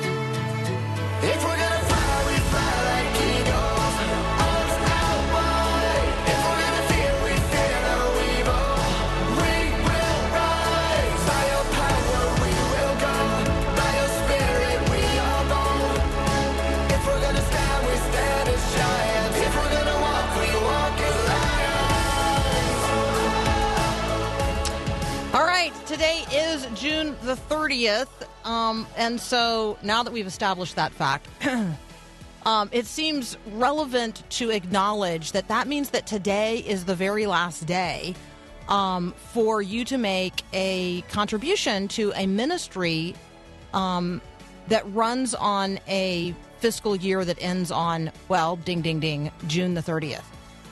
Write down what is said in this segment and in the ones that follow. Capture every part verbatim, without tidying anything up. If we're gonna fly, we fly like eagles, arms out wide. If we're gonna fear, we fear no evil. We will rise. By your power we will go. By your spirit we are born. If we're gonna stand, we stand as giants. If we're gonna walk, we walk as lions. All right, today is June the thirtieth. Um, and so now that we've established that fact, um, it seems relevant to acknowledge that that means that today is the very last day um, for you to make a contribution to a ministry um, that runs on a fiscal year that ends on, well, ding, ding, ding, June the thirtieth.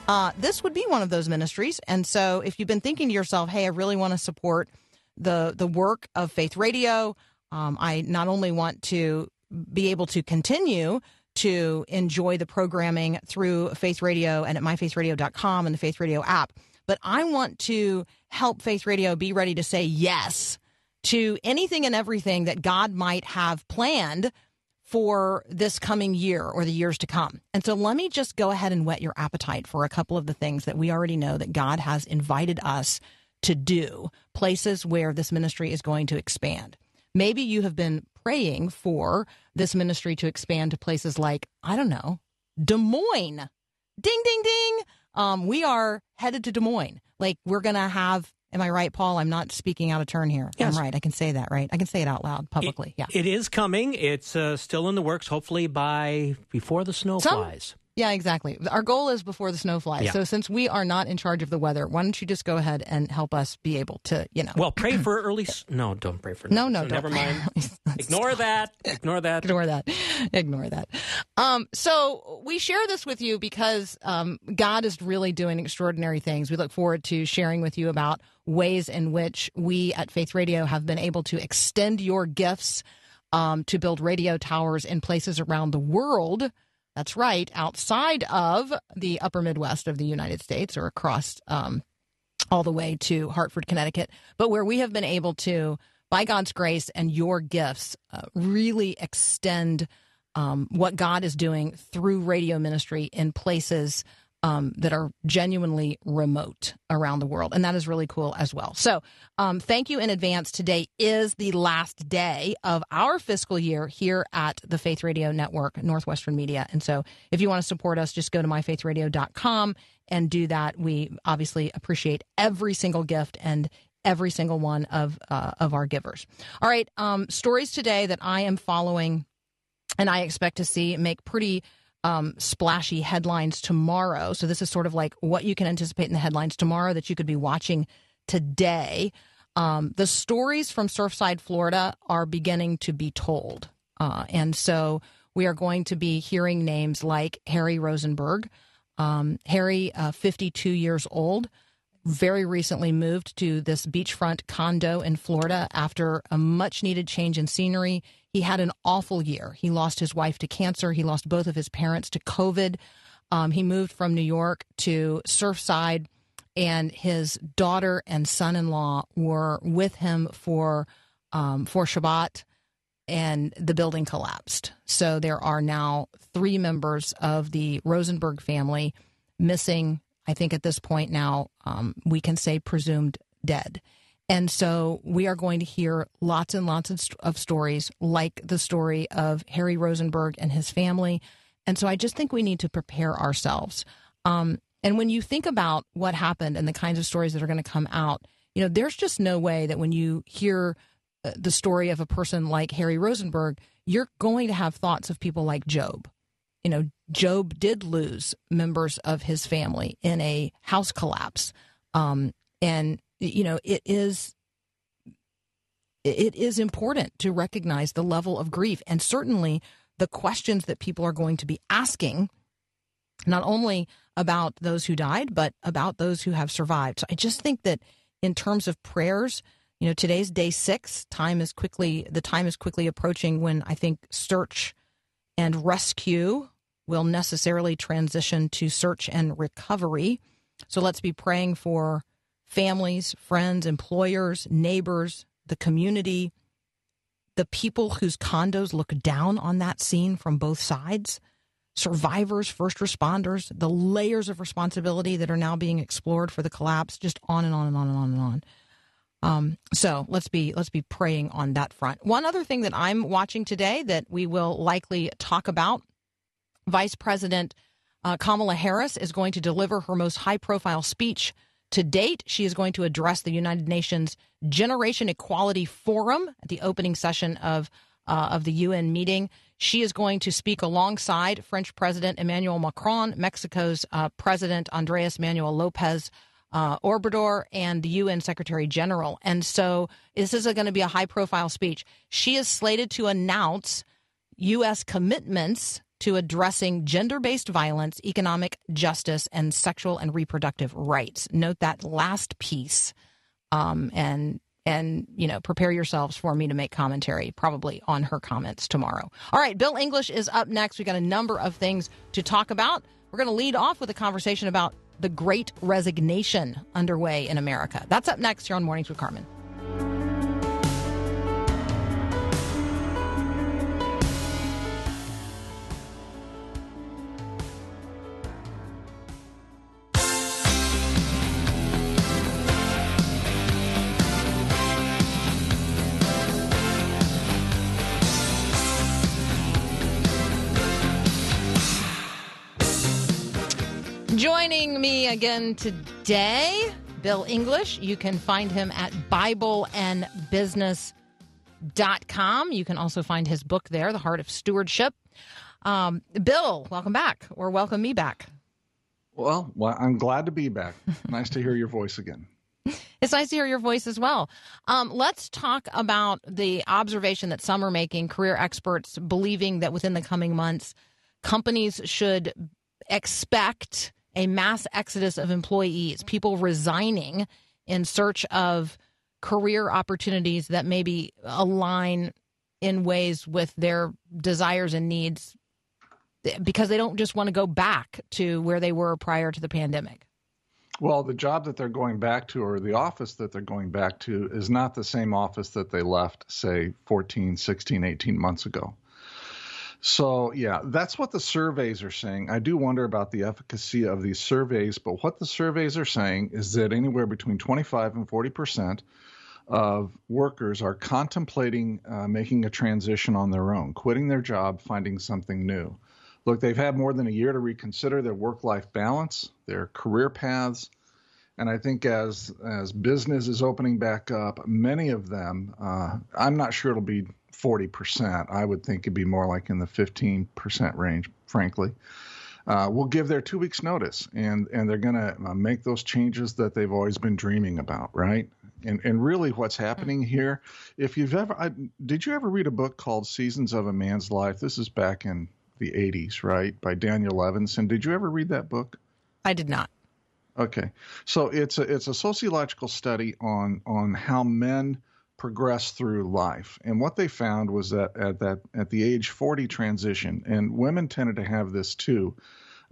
Uh, this would be one of those ministries. And so if you've been thinking to yourself, hey, I really want to support the the work of Faith Radio, Um, I not only want to be able to continue to enjoy the programming through Faith Radio and at my faith radio dot com and the Faith Radio app, but I want to help Faith Radio be ready to say yes to anything and everything that God might have planned for this coming year or the years to come. And so let me just go ahead and whet your appetite for a couple of the things that we already know that God has invited us to do, places where this ministry is going to expand. Maybe you have been praying for this ministry to expand to places like, I don't know, Des Moines. Ding, ding, ding. Um, we are headed to Des Moines. Like, we're going to have, am I right, Paul? I'm not speaking out of turn here. Yes. I'm right. I can say that, right? I can say it out loud publicly. It, yeah. It is coming. It's uh, still in the works, hopefully by before the snow Some, flies. Yeah, exactly. Our goal is before the snow flies. Yeah. So since we are not in charge of the weather, why don't you just go ahead and help us be able to, you know. Well, pray for early. No, don't pray for. No, no, no don't. Never mind. Ignore that. Ignore that. Ignore that. Ignore that. Um, so we share this with you because um, God is really doing extraordinary things. We look forward to sharing with you about ways in which we at Faith Radio have been able to extend your gifts um, to build radio towers in places around the world. That's right, outside of the upper Midwest of the United States or across um, all the way to Hartford, Connecticut, but where we have been able to, by God's grace and your gifts, uh, really extend um, what God is doing through radio ministry in places um, that are genuinely remote around the world. And that is really cool as well. So um, thank you in advance. Today is the last day of our fiscal year here at the Faith Radio Network, Northwestern Media. And so if you want to support us, just go to my faith radio dot com and do that. We obviously appreciate every single gift and every single one of, uh, of our givers. All right. Um, stories today that I am following and I expect to see make pretty Um, splashy headlines tomorrow. So this is sort of like what you can anticipate in the headlines tomorrow that you could be watching today. Um, the stories from Surfside, Florida are beginning to be told. Uh, and so we are going to be hearing names like Harry Rosenberg. Um, Harry, uh, fifty-two years old, very recently moved to this beachfront condo in Florida after a much-needed change in scenery. He had an awful year. He lost his wife to cancer. He lost both of his parents to COVID. Um, he moved from New York to Surfside, and his daughter and son-in-law were with him for um, for Shabbat, and the building collapsed. So there are now three members of the Rosenberg family missing. I think at this point now um, we can say presumed dead. And so we are going to hear lots and lots of, st- of stories like the story of Harry Rosenberg and his family. And so I just think we need to prepare ourselves. Um, and when you think about what happened and the kinds of stories that are going to come out, you know, there's just no way that when you hear uh, the story of a person like Harry Rosenberg, you're going to have thoughts of people like Job. You know, Job did lose members of his family in a house collapse. Um, and You know, it is it is important to recognize the level of grief and certainly the questions that people are going to be asking, not only about those who died, but about those who have survived. So I just think that in terms of prayers, You know, today's day six. Time is quickly, the time is quickly approaching when I think search and rescue will necessarily transition to search and recovery. So let's be praying for families, friends, employers, neighbors, the community, the people whose condos look down on that scene from both sides, survivors, first responders, the layers of responsibility that are now being explored for the collapse, just on and on and on and on and on. Um, so let's be let's be praying on that front. One other thing that I'm watching today that we will likely talk about, Vice President uh, Kamala Harris is going to deliver her most high-profile speech to date. She is going to address the United Nations Generation Equality Forum at the opening session of uh, of the U N meeting. She is going to speak alongside French President Emmanuel Macron, Mexico's uh, President Andres Manuel López uh, Obrador, and the U N Secretary General. And so this is going to be a high-profile speech. She is slated to announce U S commitments to addressing gender-based violence, economic justice, and sexual and reproductive rights. Note that last piece, um, and and you know, prepare yourselves for me to make commentary probably on her comments tomorrow. All right, Bill English is up next. We've got a number of things to talk about. We're going to lead off with a conversation about the Great Resignation underway in America. That's up next here on Mornings with Carmen. Joining me again today, Bill English. You can find him at Bible and Business dot com. You can also find his book there, The Heart of Stewardship. Um, Bill, welcome back, or welcome me back. Well, well I'm glad to be back. Nice to hear your voice again. It's nice to hear your voice as well. Um, let's talk about the observation that some are making, career experts believing that within the coming months, companies should expect a mass exodus of employees, people resigning in search of career opportunities that maybe align in ways with their desires and needs, because they don't just want to go back to where they were prior to the pandemic. Well, the job that they're going back to, or the office that they're going back to, is not the same office that they left, say, fourteen, sixteen, eighteen months ago. So, yeah, that's what the surveys are saying. I do wonder about the efficacy of these surveys, but what the surveys are saying is that anywhere between twenty-five and forty percent of workers are contemplating uh, making a transition on their own, quitting their job, finding something new. Look, they've had more than a year to reconsider their work-life balance, their career paths. And I think as as business is opening back up, many of them, uh, I'm not sure it'll be forty percent. I would think it'd be more like in the fifteen percent range, frankly. Uh, will give their two weeks notice, and, and they're going to make those changes that they've always been dreaming about, right? And and really what's happening here, if you've ever, I, did you ever read a book called Seasons of a Man's Life? This is back in the eighties, right, by Daniel Levinson. Did you ever read that book? I did not. Okay. So it's a, it's a sociological study on, on how men progress through life. And what they found was that at that at the age forty transition, and women tended to have this too,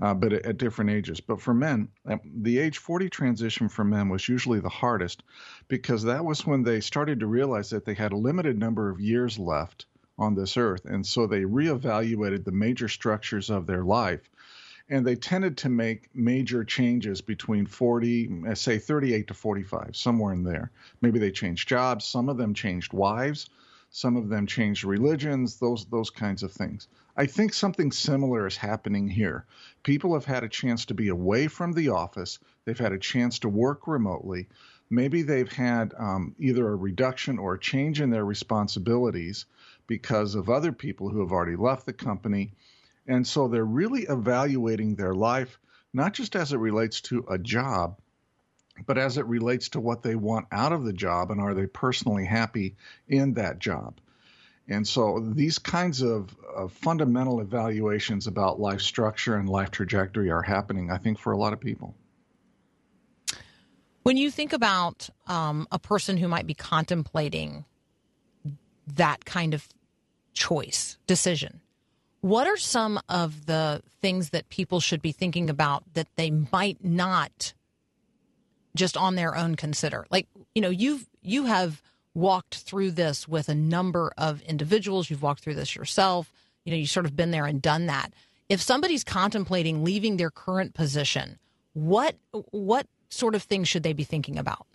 uh, but at, at different ages. But for men, the age forty transition for men was usually the hardest, because that was when they started to realize that they had a limited number of years left on this earth. And so they reevaluated the major structures of their life. And they tended to make major changes between forty, say thirty-eight to forty-five, somewhere in there. Maybe they changed jobs. Some of them changed wives. Some of them changed religions, those those kinds of things. I think something similar is happening here. People have had a chance to be away from the office. They've had a chance to work remotely. Maybe they've had um, either a reduction or a change in their responsibilities because of other people who have already left the company. And so they're really evaluating their life, not just as it relates to a job, but as it relates to what they want out of the job, and are they personally happy in that job. And so these kinds of, of fundamental evaluations about life structure and life trajectory are happening, I think, for a lot of people. When you think about um, a person who might be contemplating that kind of choice, decision, what are some of the things that people should be thinking about that they might not just on their own consider? Like, you know, you've, you have walked through this with a number of individuals. You've walked through this yourself. You know, you've sort of been there and done that. If somebody's contemplating leaving their current position, what what sort of things should they be thinking about?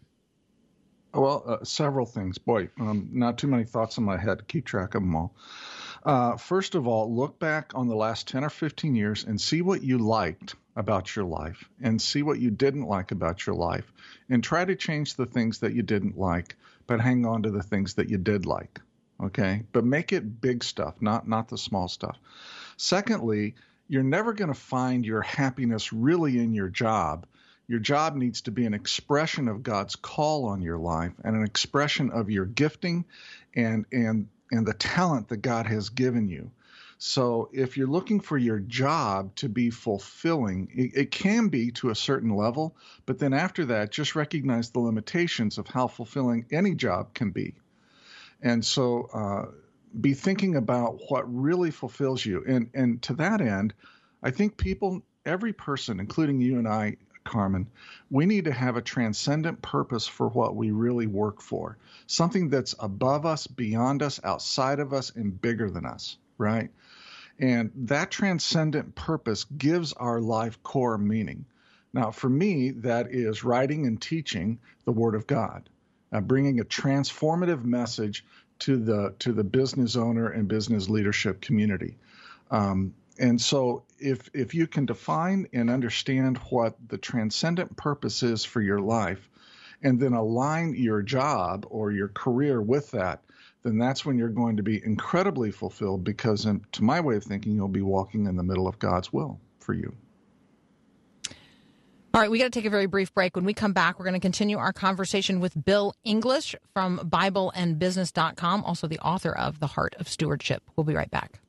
Well, uh, several things. Boy, um, not too many thoughts in my head. Keep track of them all. Uh, first of all, look back on the last ten or fifteen years and see what you liked about your life and see what you didn't like about your life, and try to change the things that you didn't like, but hang on to the things that you did like. Okay, but make it big stuff, not not the small stuff. Secondly, you're never going to find your happiness really in your job. Your job needs to be an expression of God's call on your life and an expression of your gifting and and and the talent that God has given you. So if you're looking for your job to be fulfilling, it, it can be to a certain level, but then after that, just recognize the limitations of how fulfilling any job can be. And so uh, be thinking about what really fulfills you. And, and to that end, I think people, every person, including you and I, Carmen, we need to have a transcendent purpose for what we really work for, something that's above us, beyond us, outside of us, and bigger than us, right? And that transcendent purpose gives our life core meaning. Now, for me, that is writing and teaching the Word of God, uh, bringing a transformative message to the to the business owner and business leadership community. Um, and so if if you can define and understand what the transcendent purpose is for your life, and then align your job or your career with that, then that's when you're going to be incredibly fulfilled, because in, to my way of thinking, you'll be walking in the middle of God's will for you. All right, we got to take a very brief break. When we come back, we're going to continue our conversation with Bill English from Bible and Business dot com, also the author of The Heart of Stewardship. We'll be right back.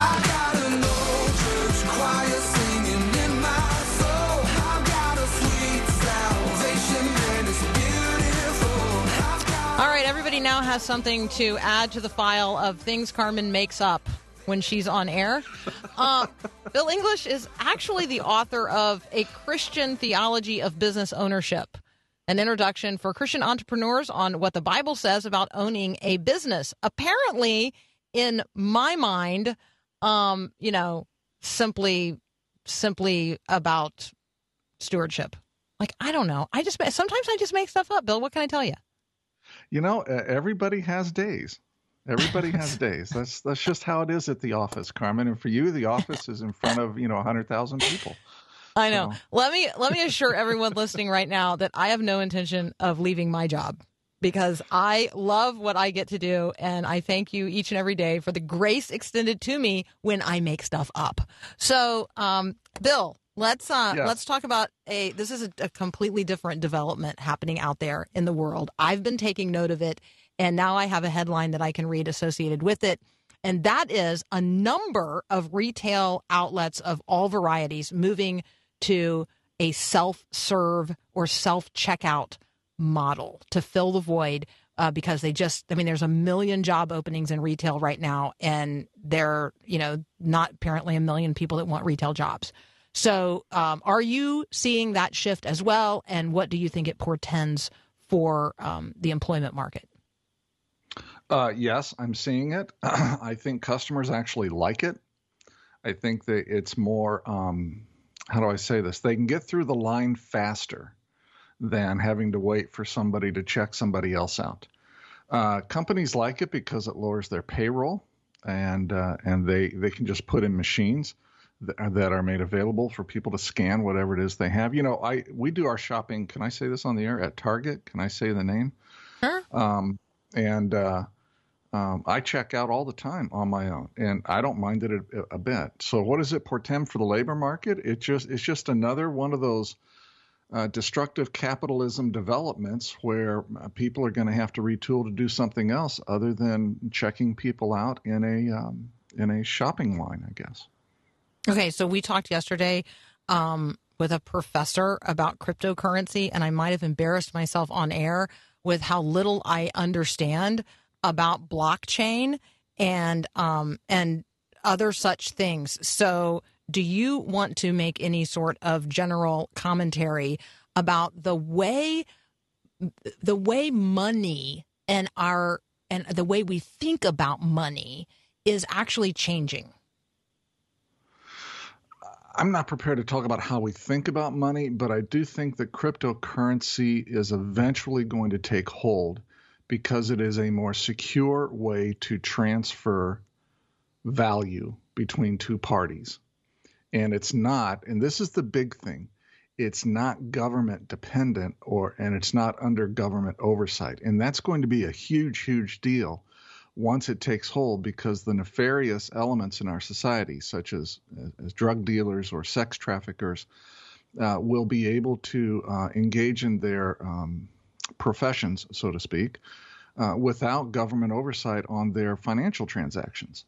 I got an old church choir singing in my soul. I've got a sweet salvation and it's beautiful. I've got... All right, everybody now has something to add to the file of things Carmen makes up when she's on air. Uh, Bill English is actually the author of A Christian Theology of Business Ownership, an introduction for Christian entrepreneurs on what the Bible says about owning a business. Apparently, in my mind, um, you know, simply, simply about stewardship. Like, I don't know. I just, sometimes I just make stuff up, Bill. What can I tell you? You know, uh, everybody has days. Everybody has days. That's that's just how it is at the office, Carmen. And for you, the office is in front of, you know, one hundred thousand people. I know. So. Let me let me assure everyone listening right now that I have no intention of leaving my job, because I love what I get to do, and I thank you each and every day for the grace extended to me when I make stuff up. So, um, Bill, let's uh, yeah. let's talk about a. This is a, a completely different development happening out there in the world. I've been taking note of it. And now I have a headline that I can read associated with it. And that is a number of retail outlets of all varieties moving to a self-serve or self-checkout model to fill the void uh, because they just, I mean, there's a million job openings in retail right now. And they're, you know, not apparently a million people that want retail jobs. So um, are you seeing that shift as well? And what do you think it portends for um, the employment market? Uh, yes, I'm seeing it. I think customers actually like it. I think that it's more, um, how do I say this? They can get through the line faster than having to wait for somebody to check somebody else out. Uh, companies like it because it lowers their payroll, and uh, and they, they can just put in machines that are, that are made available for people to scan whatever it is they have. You know, I we do our shopping, can I say this on the air, at Target? Can I say the name? Sure. Um, and uh, Um, I check out all the time on my own, and I don't mind it a, a bit. So what does it portend for the labor market? It just It's just another one of those uh, destructive capitalism developments where people are going to have to retool to do something else other than checking people out in a, um, in a shopping line, I guess. Okay, so we talked yesterday um, with a professor about cryptocurrency, and I might have embarrassed myself on air with how little I understand about blockchain and um, and other such things. So do you want to make any sort of general commentary about the way the way money and our and the way we think about money is actually changing? I'm not prepared to talk about how we think about money, but I do think that cryptocurrency is eventually going to take hold because it is a more secure way to transfer value between two parties. And it's not, and this is the big thing, it's not government dependent or and it's not under government oversight. And that's going to be a huge, huge deal once it takes hold, because the nefarious elements in our society, such as, as drug dealers or sex traffickers, uh, will be able to uh, engage in their um, professions, so to speak, uh, without government oversight on their financial transactions.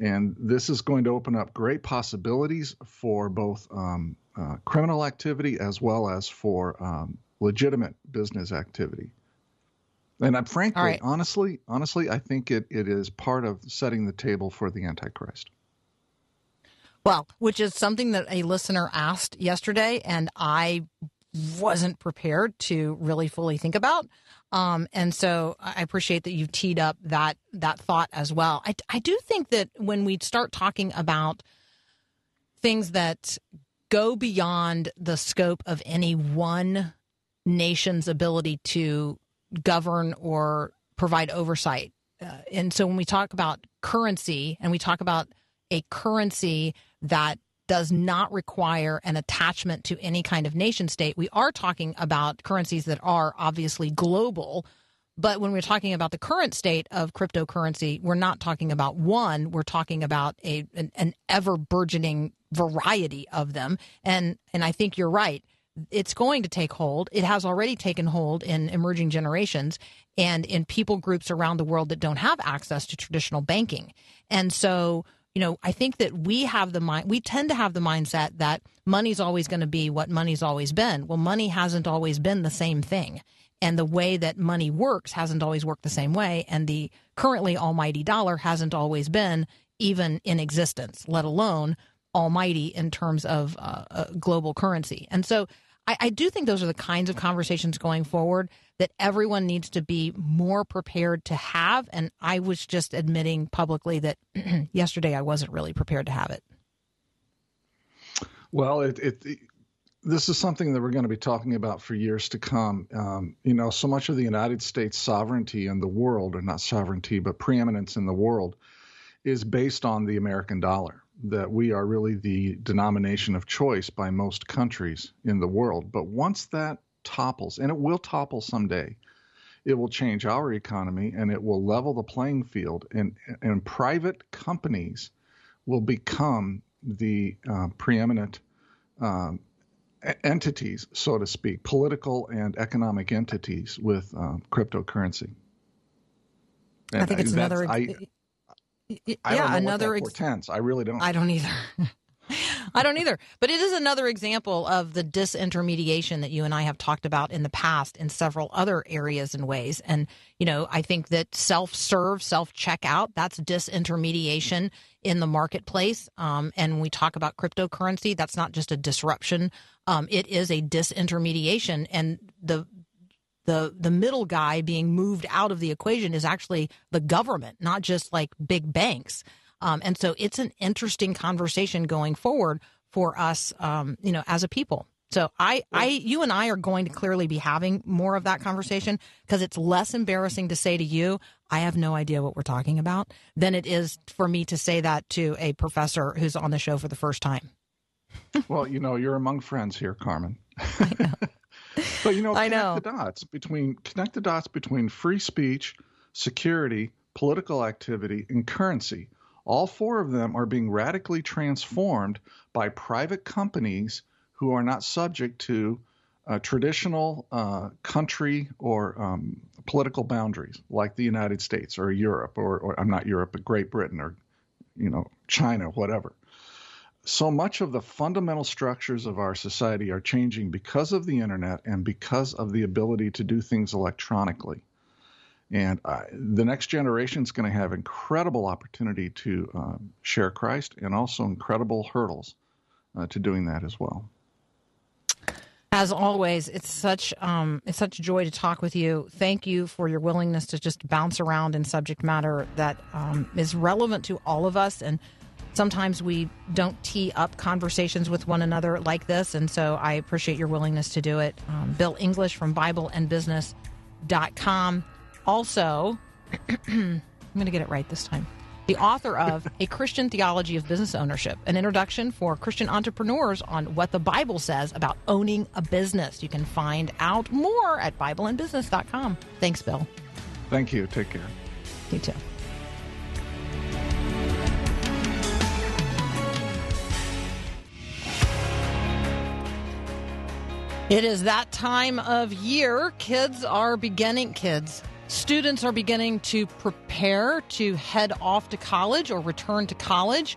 And this is going to open up great possibilities for both um, uh, criminal activity as well as for um, legitimate business activity. And I'm frankly, right. honestly, honestly, I think it, it is part of setting the table for the Antichrist. Well, which is something that a listener asked yesterday, and I wasn't prepared to really fully think about. Um, and so I appreciate that you teed up that that thought as well. I, I do think that when we start talking about things that go beyond the scope of any one nation's ability to govern or provide oversight. Uh, and so when we talk about currency and we talk about a currency that does not require an attachment to any kind of nation state, we are talking about currencies that are obviously global. But when we're talking about the current state of cryptocurrency, we're not talking about one. We're talking about a an, an ever burgeoning variety of them. And and I think you're right. It's going to take hold. It has already taken hold in emerging generations and in people groups around the world that don't have access to traditional banking. And so, you know, I think that we have the mind, we tend to have the mindset that money's always going to be what money's always been. Well, money hasn't always been the same thing. And the way that money works hasn't always worked the same way. And the currently almighty dollar hasn't always been even in existence, let alone almighty in terms of uh, uh, global currency. And so I, I do think those are the kinds of conversations going forward that everyone needs to be more prepared to have. And I was just admitting publicly that yesterday I wasn't really prepared to have it. Well, it, it, it, this is something that we're going to be talking about for years to come. Um, you know, so much of the United States sovereignty in the world, or not sovereignty, but preeminence in the world, is based on the American dollar, that we are really the denomination of choice by most countries in the world. But once that topples, and it will topple someday, it will change our economy and it will level the playing field, and, and private companies will become the uh, preeminent um, entities, so to speak, political and economic entities with um, cryptocurrency. And I think it's I, another... I, I yeah, don't know another what that portends. I really don't. I don't either. I don't either. But it is another example of the disintermediation that you and I have talked about in the past in several other areas and ways. And, you know, I think that self-serve, self-checkout, that's disintermediation in the marketplace. Um, and when we talk about cryptocurrency, that's not just a disruption. Um, it is a disintermediation. And the The the middle guy being moved out of the equation is actually the government, not just like big banks. Um, and so it's an interesting conversation going forward for us, um, you know, as a people. So I, I, you and I are going to clearly be having more of that conversation, because it's less embarrassing to say to you, I have no idea what we're talking about, than it is for me to say that to a professor who's on the show for the first time. Well, you know, you're among friends here, Carmen. I know. But, you know, connect I know. the dots between connect the dots between free speech, security, political activity, and currency. All four of them are being radically transformed by private companies who are not subject to uh, traditional uh, country or um, political boundaries like the United States or Europe or, or I'm not Europe, but Great Britain or, you know, China, whatever. so much of the fundamental structures of our society are changing because of the internet and because of the ability to do things electronically. And uh, the next generation is going to have incredible opportunity to uh, share Christ, and also incredible hurdles uh, to doing that as well. As always, it's such um, it's such a joy to talk with you. Thank you for your willingness to just bounce around in subject matter that um, is relevant to all of us. And sometimes we don't tee up conversations with one another like this. And so I appreciate your willingness to do it. Um, Bill English from Bible and Business dot com. Also, I'm going to get it right this time. The author of A Christian Theology of Business Ownership, an introduction for Christian entrepreneurs on what the Bible says about owning a business. You can find out more at Bible and Business dot com. Thanks, Bill. Thank you. Take care. You too. It is that time of year. Kids are beginning, kids. Students are beginning to prepare to head off to college or return to college,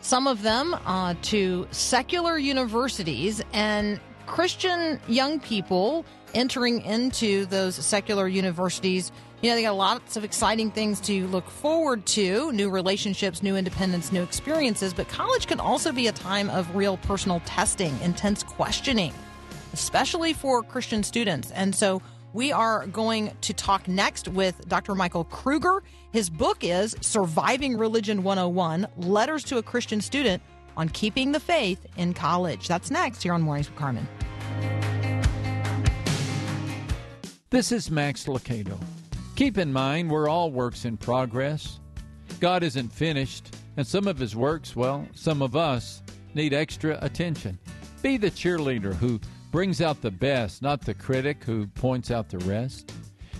some of them uh, to secular universities, and Christian young people entering into those secular universities. You know, they got lots of exciting things to look forward to, new relationships, new independence, new experiences, but college can also be a time of real personal testing, intense questioning, especially for Christian students. And so we are going to talk next with Doctor Michael Kruger. His book is Surviving Religion one oh one, Letters to a Christian Student on Keeping the Faith in College. That's next here on Mornings with Carmen. This is Max Licato. Keep in mind, we're all works in progress. God isn't finished, and some of his works, well, some of us need extra attention. Be the cheerleader who brings out the best, not the critic who points out the rest.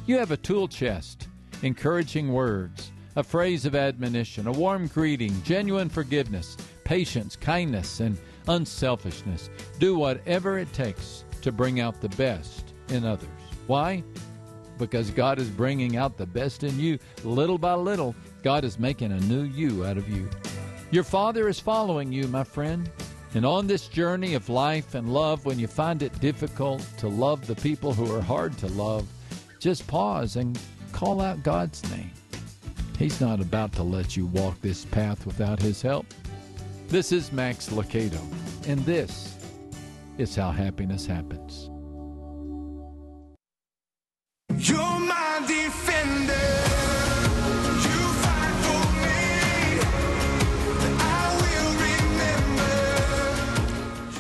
You have a tool chest, encouraging words, a phrase of admonition, a warm greeting, genuine forgiveness, patience, kindness, and unselfishness. Do whatever it takes to bring out the best in others. Why? Because God is bringing out the best in you. Little by little, God is making a new you out of you. Your Father is following you, my friend. And on this journey of life and love, when you find it difficult to love the people who are hard to love, just pause and call out God's name. He's not about to let you walk this path without his help. This is Max Licato, and this is How Happiness Happens. You're my defender.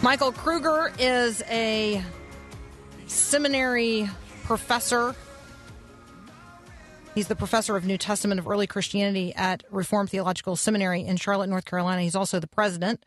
Michael Kruger is a seminary professor. He's the professor of New Testament of Early Christianity at Reformed Theological Seminary in Charlotte, North Carolina. He's also the president.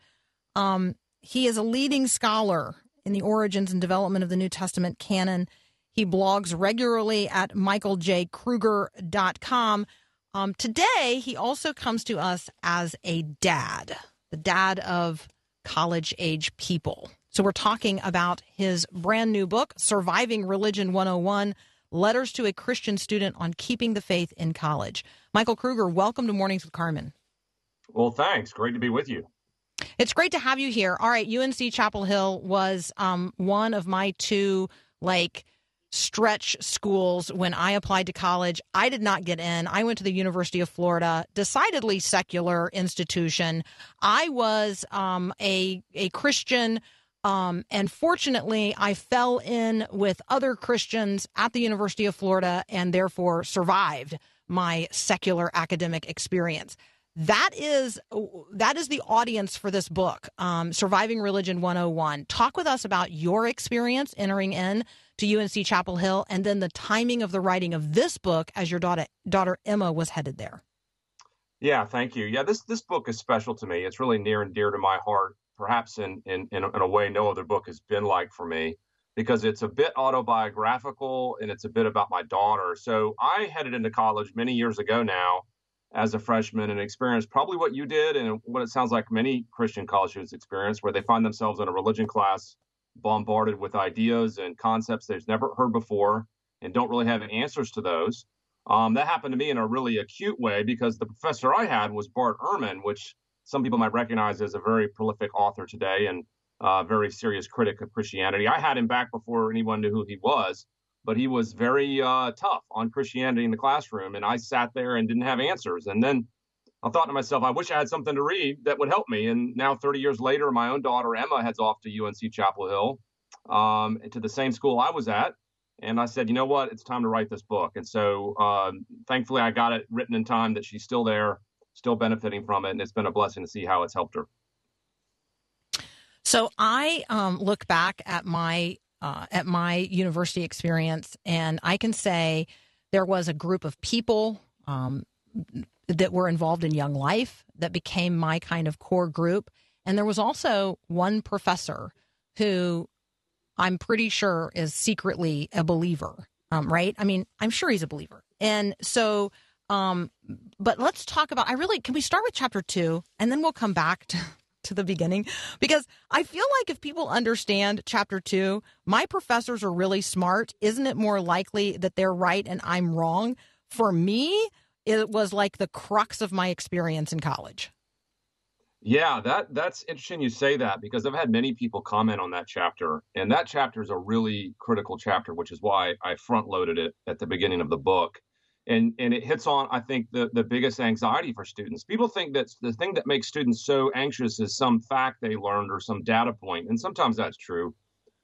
Um, he is a leading scholar in the origins and development of the New Testament canon. He blogs regularly at Michael J Kruger dot com. Um, today, he also comes to us as a dad, the dad of college-age people. So we're talking about his brand new book, Surviving Religion one oh one, Letters to a Christian Student on Keeping the Faith in College. Michael Kruger, welcome to Mornings with Carmen. Well, thanks. Great to be with you. It's great to have you here. All right, U N C Chapel Hill was um, one of my two, like, stretch schools when I applied to college. I did not get in. I went to the University of Florida, decidedly secular institution. I was um, a a Christian, um, and fortunately, I fell in with other Christians at the University of Florida and therefore survived my secular academic experience. That is that is the audience for this book, um, Surviving Religion one oh one. Talk with us about your experience entering in to U N C Chapel Hill, and then the timing of the writing of this book as your daughter, daughter Emma was headed there. Yeah, thank you. Yeah, this this book is special to me. It's really near and dear to my heart, perhaps in in in a, in a way no other book has been like for me, because it's a bit autobiographical and it's a bit about my daughter. So I headed into college many years ago now, as a freshman, and experienced probably what you did and what it sounds like many Christian college students experience, where they find themselves in a religion class bombarded with ideas and concepts they've never heard before and don't really have answers to those. Um, that happened to me in a really acute way because the professor I had was Bart Ehrman, which some people might recognize as a very prolific author today and a uh, very serious critic of Christianity. I had him back before anyone knew who he was, but he was very uh, tough on Christianity in the classroom. And I sat there and didn't have answers. And then I thought to myself, I wish I had something to read that would help me. And now thirty years later, my own daughter, Emma, heads off to U N C Chapel Hill, um, to the same school I was at. And I said, you know what, it's time to write this book. And so um, thankfully, I got it written in time that she's still there, still benefiting from it. And it's been a blessing to see how it's helped her. So I um, look back at my uh, at my university experience, and I can say there was a group of people um, that were involved in Young Life that became my kind of core group. And there was also one professor who I'm pretty sure is secretly a believer, um, right? I mean, I'm sure he's a believer. And so, um, but let's talk about, I really, can we start with chapter two, and then we'll come back to, to the beginning? Because I feel like if people understand chapter two, my professors are really smart, isn't it more likely that they're right and I'm wrong? For me, it was like the crux of my experience in college. Yeah, that that's interesting you say that, because I've had many people comment on that chapter, and that chapter is a really critical chapter, which is why I front loaded it at the beginning of the book. And and it hits on, I think, the, the biggest anxiety for students. People think that the thing that makes students so anxious is some fact they learned or some data point, and sometimes that's true.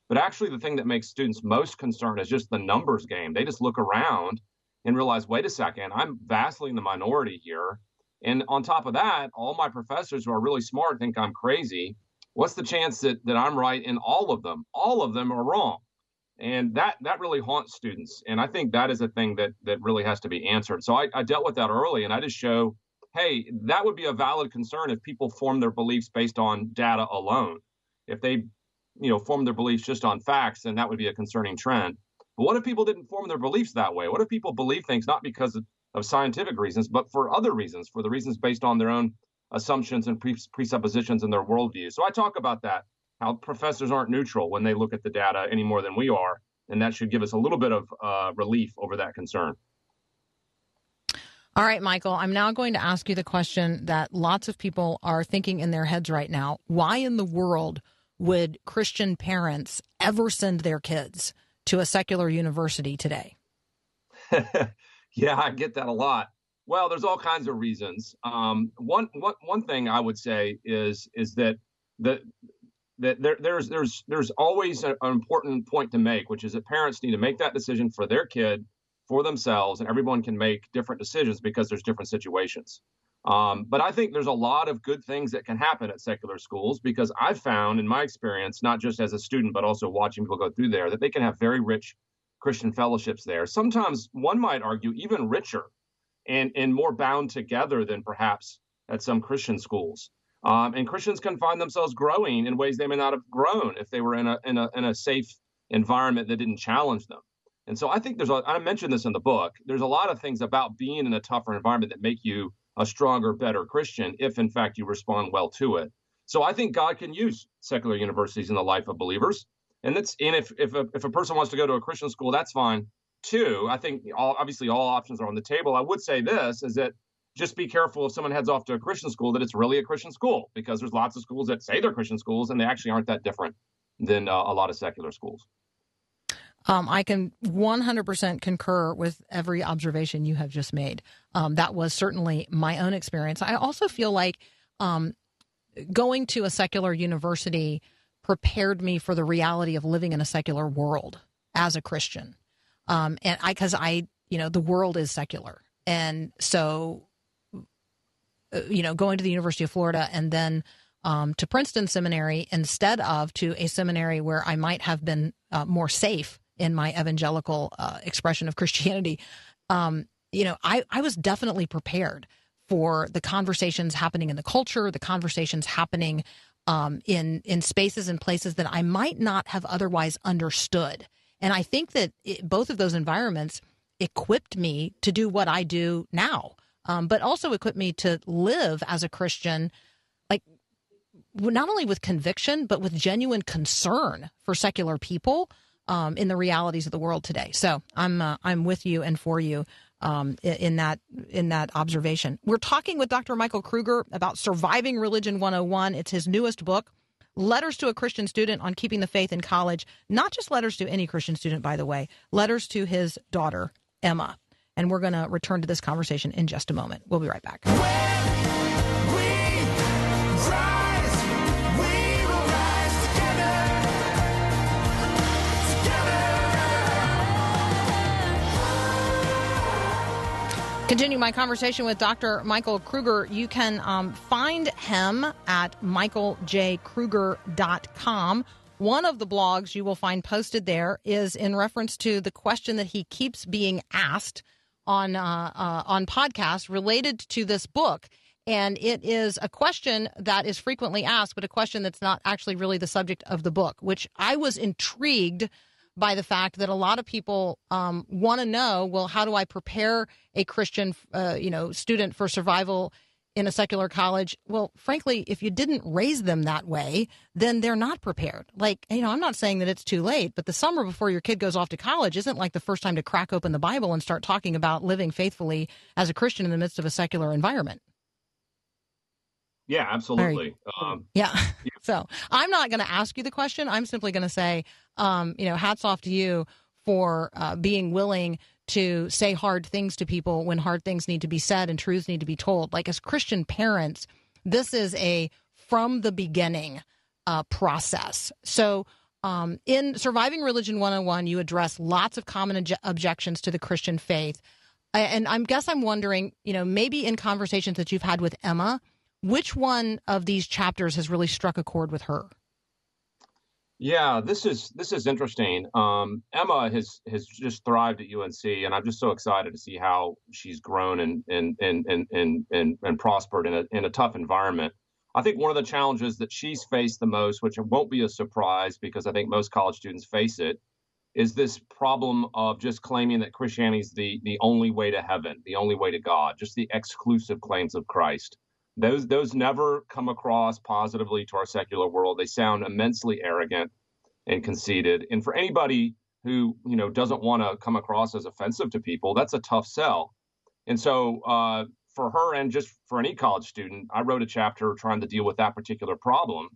But actually, the thing that makes students most concerned is just the numbers game. They just look around and realize, wait a second, I'm vastly in the minority here. And on top of that, all my professors who are really smart think I'm crazy. What's the chance that, that I'm right in all of them? All of them are wrong. And that that really haunts students. And I think that is a thing that that really has to be answered. So I, I dealt with that early, and I just show, hey, that would be a valid concern if people form their beliefs based on data alone. If they, you know, form their beliefs just on facts, then that would be a concerning trend. But what if people didn't form their beliefs that way? What if people believe things not because of of scientific reasons, but for other reasons, for the reasons based on their own assumptions and pre- presuppositions in their worldview. So I talk about that, how professors aren't neutral when they look at the data any more than we are, and that should give us a little bit of uh, relief over that concern. All right, Michael, I'm now going to ask you the question that lots of people are thinking in their heads right now. Why in the world would Christian parents ever send their kids to a secular university today? Yeah, I get that a lot. Well, there's all kinds of reasons. Um, one, one, one thing I would say is is that the that there, there's there's there's always an important point to make, which is that parents need to make that decision for their kid, for themselves, and everyone can make different decisions because there's different situations. Um, but I think there's a lot of good things that can happen at secular schools, because I've found in my experience, not just as a student, but also watching people go through there, that they can have very rich Christian fellowships there. Sometimes one might argue even richer and, and more bound together than perhaps at some Christian schools. Um, and Christians can find themselves growing in ways they may not have grown if they were in a, in a, in a safe environment that didn't challenge them. And so I think there's, a, I mentioned this in the book, there's a lot of things about being in a tougher environment that make you a stronger, better Christian if in fact you respond well to it. So I think God can use secular universities in the life of believers. And that's and if if a, if a person wants to go to a Christian school, that's fine too. I think all, obviously all options are on the table. I would say this is that just be careful if someone heads off to a Christian school that it's really a Christian school, because there's lots of schools that say they're Christian schools and they actually aren't that different than uh, a lot of secular schools. Um, I can one hundred percent concur with every observation you have just made. Um, that was certainly my own experience. I also feel like um, going to a secular university prepared me for the reality of living in a secular world as a Christian. Um, and I, cause I, you know, the world is secular. And so, you know, going to the University of Florida and then um, to Princeton Seminary instead of to a seminary where I might have been uh, more safe in my evangelical uh, expression of Christianity. Um, you know, I, I was definitely prepared for the conversations happening in the culture, the conversations happening Um, in in spaces and places that I might not have otherwise understood. And I think that it, both of those environments equipped me to do what I do now, um, but also equipped me to live as a Christian, like not only with conviction, but with genuine concern for secular people um, in the realities of the world today. So I'm uh, I'm with you and for you um, in that in that observation. We're talking with Doctor Michael Kruger about Surviving Religion one oh one. It's his newest book, Letters to a Christian Student on Keeping the Faith in College. Not just letters to any Christian student, by the way, letters to his daughter, Emma. And we're going to return to this conversation in just a moment. We'll be right back. When we rise, we will rise together. Together. Continue my conversation with Doctor Michael Kruger. You can um, find him at Michael J Kruger dot com. One of the blogs you will find posted there is in reference to the question that he keeps being asked on uh, uh, on podcasts related to this book. And it is a question that is frequently asked, but a question that's not actually really the subject of the book, which I was intrigued by the fact that a lot of people um, want to know, well, how do I prepare a Christian uh, you know, student for survival in a secular college? Well, frankly, if you didn't raise them that way, then they're not prepared. Like, you know, I'm not saying that it's too late, but the summer before your kid goes off to college isn't like the first time to crack open the Bible and start talking about living faithfully as a Christian in the midst of a secular environment. Yeah, absolutely. Um, yeah. yeah. So I'm not going to ask you the question. I'm simply going to say, um, you know, hats off to you for uh, being willing to say hard things to people when hard things need to be said and truths need to be told. Like, as Christian parents, this is a from the beginning uh, process. So um, in Surviving Religion one oh one, you address lots of common obje- objections to the Christian faith. And I guess I'm wondering, you know, maybe in conversations that you've had with Emma, which one of these chapters has really struck a chord with her? Yeah, this is this is interesting. Um, Emma has has just thrived at U N C, and I'm just so excited to see how she's grown and and and and and and, and prospered in a in a tough environment. I think one of the challenges that she's faced the most, which won't be a surprise because I think most college students face it, is this problem of just claiming that Christianity is the the only way to heaven, the only way to God, just the exclusive claims of Christ. Those those never come across positively to our secular world. They sound immensely arrogant and conceited. And for anybody who, you know, doesn't want to come across as offensive to people, that's a tough sell. And so uh, for her and just for any college student, I wrote a chapter trying to deal with that particular problem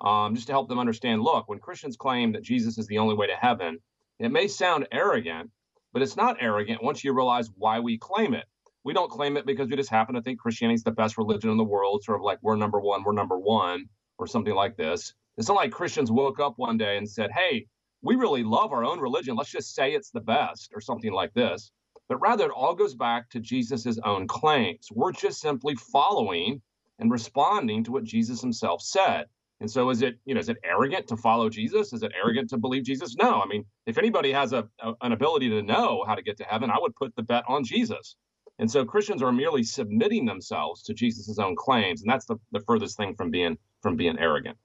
um, just to help them understand, look, when Christians claim that Jesus is the only way to heaven, it may sound arrogant, but it's not arrogant once you realize why we claim it. We don't claim it because we just happen to think Christianity is the best religion in the world, sort of like we're number one, we're number one, or something like this. It's not like Christians woke up one day and said, hey, we really love our own religion. Let's just say it's the best or something like this. But rather, it all goes back to Jesus's own claims. We're just simply following and responding to what Jesus himself said. And so is it, you know, is it arrogant to follow Jesus? Is it arrogant to believe Jesus? No. I mean, if anybody has a, a an ability to know how to get to heaven, I would put the bet on Jesus. And so Christians are merely submitting themselves to Jesus' own claims, and that's the, the furthest thing from being from being arrogant.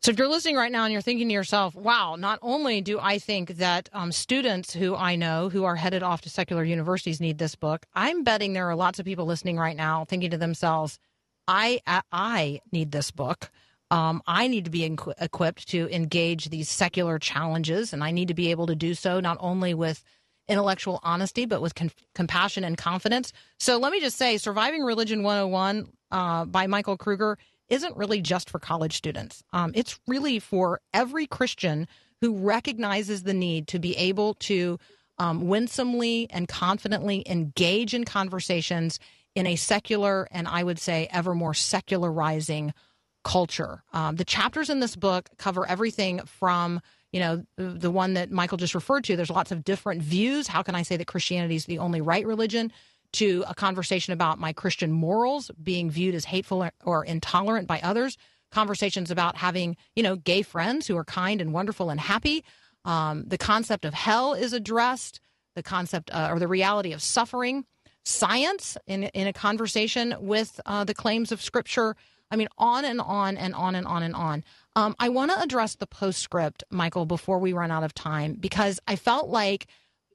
So if you're listening right now and you're thinking to yourself, wow, not only do I think that um, students who I know who are headed off to secular universities need this book, I'm betting there are lots of people listening right now thinking to themselves, I, I need this book. Um, I need to be in, equipped to engage these secular challenges, and I need to be able to do so not only with intellectual honesty, but with con- compassion and confidence. So let me just say, Surviving Religion one oh one uh, by Michael Kruger isn't really just for college students. Um, it's really for every Christian who recognizes the need to be able to um, winsomely and confidently engage in conversations in a secular and, I would say, ever more secularizing culture. Um, the chapters in this book cover everything from, you know, the one that Michael just referred to, there's lots of different views. How can I say that Christianity is the only right religion? To a conversation about my Christian morals being viewed as hateful or intolerant by others. Conversations about having, you know, gay friends who are kind and wonderful and happy. Um, the concept of hell is addressed. The concept uh, or the reality of suffering. Science in, in a conversation with uh, the claims of Scripture. I mean, on and on and on and on and on. Um, I want to address the postscript, Michael, before we run out of time, because I felt like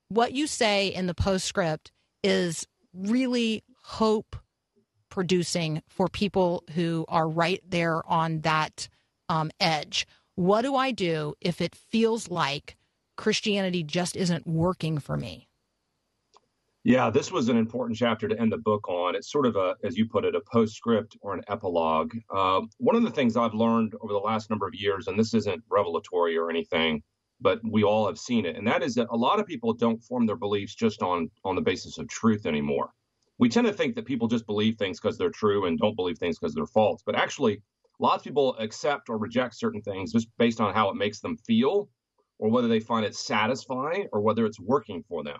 what you say in the postscript is really hope-producing for people who are right there on that um, edge. What do I do if it feels like Christianity just isn't working for me? Yeah, this was an important chapter to end the book on. It's sort of a, as you put it, a postscript or an epilogue. Uh, one of the things I've learned over the last number of years, and this isn't revelatory or anything, but we all have seen it, and that is that a lot of people don't form their beliefs just on, on the basis of truth anymore. We tend to think that people just believe things because they're true and don't believe things because they're false, but actually, lots of people accept or reject certain things just based on how it makes them feel or whether they find it satisfying or whether it's working for them.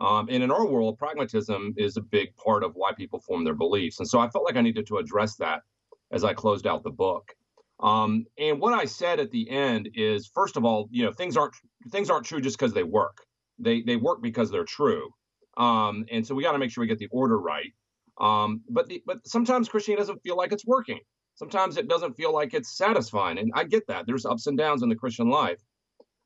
Um, and in our world, pragmatism is a big part of why people form their beliefs. And so I felt like I needed to address that as I closed out the book. Um, and what I said at the end is, first of all, you know, things aren't things aren't true just because they work. They they work because they're true. Um, and so we got to make sure we get the order right. Um, but the, but sometimes Christianity doesn't feel like it's working. Sometimes it doesn't feel like it's satisfying. And I get that. There's ups and downs in the Christian life.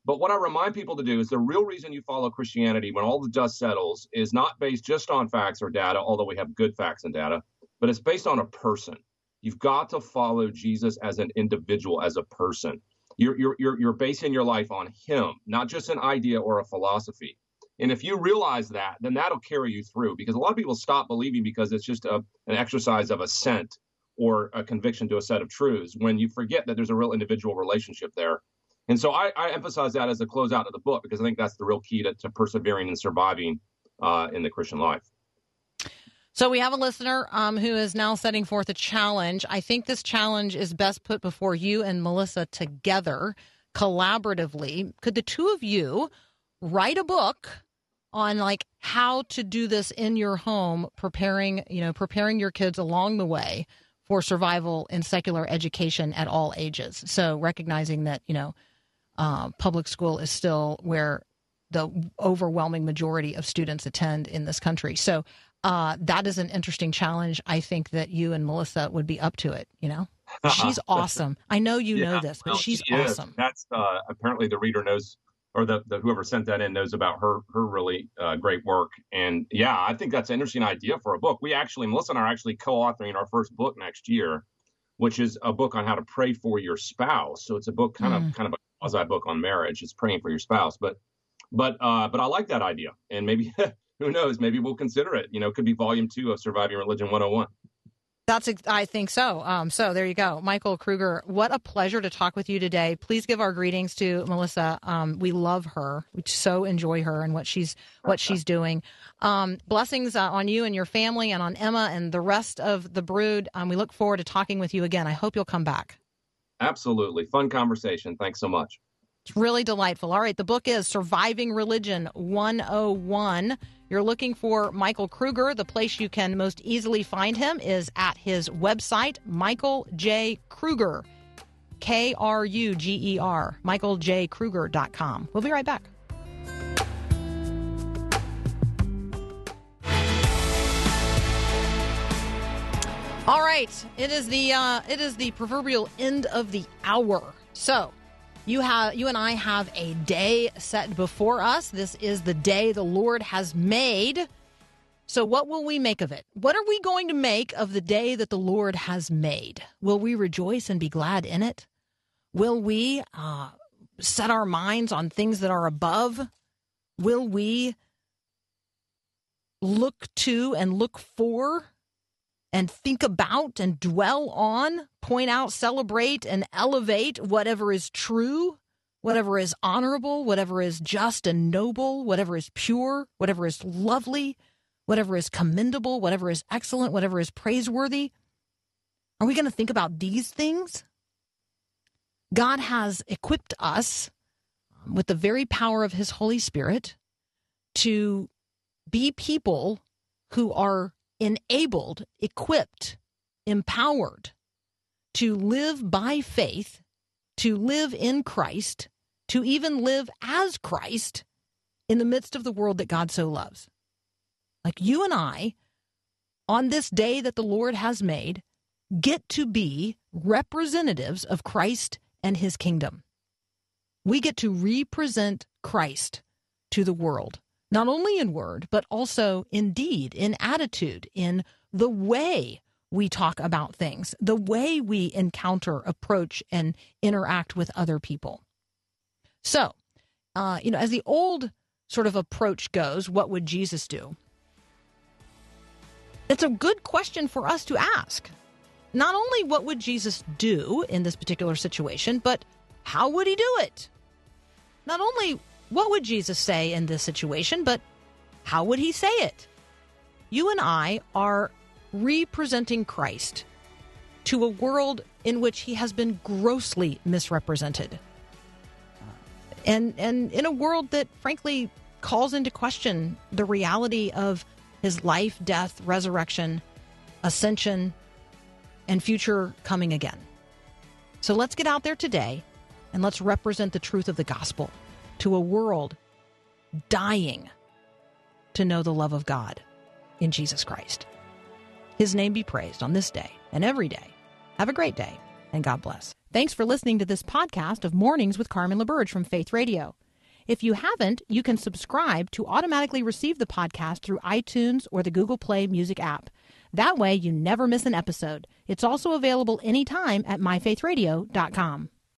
But what I remind people to do is the real reason you follow Christianity when all the dust settles is not based just on facts or data, although we have good facts and data, but it's based on a person. You've got to follow Jesus as an individual, as a person. You're, you're, you're, you're basing your life on him, not just an idea or a philosophy. And if you realize that, then that'll carry you through, because a lot of people stop believing because it's just a, an exercise of assent or a conviction to a set of truths when you forget that there's a real individual relationship there. And so I, I emphasize that as a closeout of the book, because I think that's the real key to, to persevering and surviving uh, in the Christian life. So we have a listener um, who is now setting forth a challenge. I think this challenge is best put before you and Melissa together, collaboratively. Could the two of you write a book on like how to do this in your home, preparing, you know, preparing your kids along the way for survival in secular education at all ages? So recognizing that, you know, uh, public school is still where the overwhelming majority of students attend in this country. So uh, that is an interesting challenge. I think that you and Melissa would be up to it, you know? She's awesome. I know you yeah, know this, but well, she's she awesome. That's uh, apparently the reader knows, or the, the whoever sent that in knows about her her really uh, great work. And yeah, I think that's an interesting idea for a book. We actually, Melissa and I are actually co-authoring our first book next year, which is a book on how to pray for your spouse. So it's a book kind mm. of kind of a quasi book on marriage. It's praying for your spouse. But but uh, but I like that idea. And maybe, who knows, maybe we'll consider it. You know, it could be volume two of Surviving Religion one oh one. That's, I think so. Um, so there you go. Michael Kruger, what a pleasure to talk with you today. Please give our greetings to Melissa. Um, we love her. We so enjoy her and what she's what she's doing. Um, blessings uh, on you and your family and on Emma and the rest of the brood. Um, we look forward to talking with you again. I hope you'll come back. Absolutely. Fun conversation. Thanks so much. It's really delightful. All right. The book is Surviving Religion one oh one. You're looking for Michael Kruger. The place you can most easily find him is at his website, Michael J Kruger, K R U G E R, Michael J Kruger dot com. We'll be right back. All right, it is the uh, it is the proverbial end of the hour. So You have you and I have a day set before us. This is the day the Lord has made. So what will we make of it? What are we going to make of the day that the Lord has made? Will we rejoice and be glad in it? Will we uh, set our minds on things that are above? Will we look to and look for and think about and dwell on, point out, celebrate, and elevate whatever is true, whatever is honorable, whatever is just and noble, whatever is pure, whatever is lovely, whatever is commendable, whatever is excellent, whatever is praiseworthy? Are we going to think about these things? God has equipped us with the very power of his Holy Spirit to be people who are enabled, equipped, empowered to live by faith, to live in Christ, to even live as Christ in the midst of the world that God so loves. Like you and I, on this day that the Lord has made, get to be representatives of Christ and his kingdom. We get to represent Christ to the world. Not only in word, but also in deed, in attitude, in the way we talk about things, the way we encounter, approach, and interact with other people. So, uh, you know, as the old sort of approach goes, what would Jesus do? That's a good question for us to ask. Not only what would Jesus do in this particular situation, but how would he do it? Not only what would Jesus say in this situation, but how would he say it? You and I are representing Christ to a world in which he has been grossly misrepresented. And and in a world that, frankly, calls into question the reality of his life, death, resurrection, ascension, and future coming again. So let's get out there today and let's represent the truth of the gospel to a world dying to know the love of God in Jesus Christ. His name be praised on this day and every day. Have a great day, and God bless. Thanks for listening to this podcast of Mornings with Carmen LaBerge from Faith Radio. If you haven't, you can subscribe to automatically receive the podcast through iTunes or the Google Play Music app. That way, you never miss an episode. It's also available anytime at my faith radio dot com.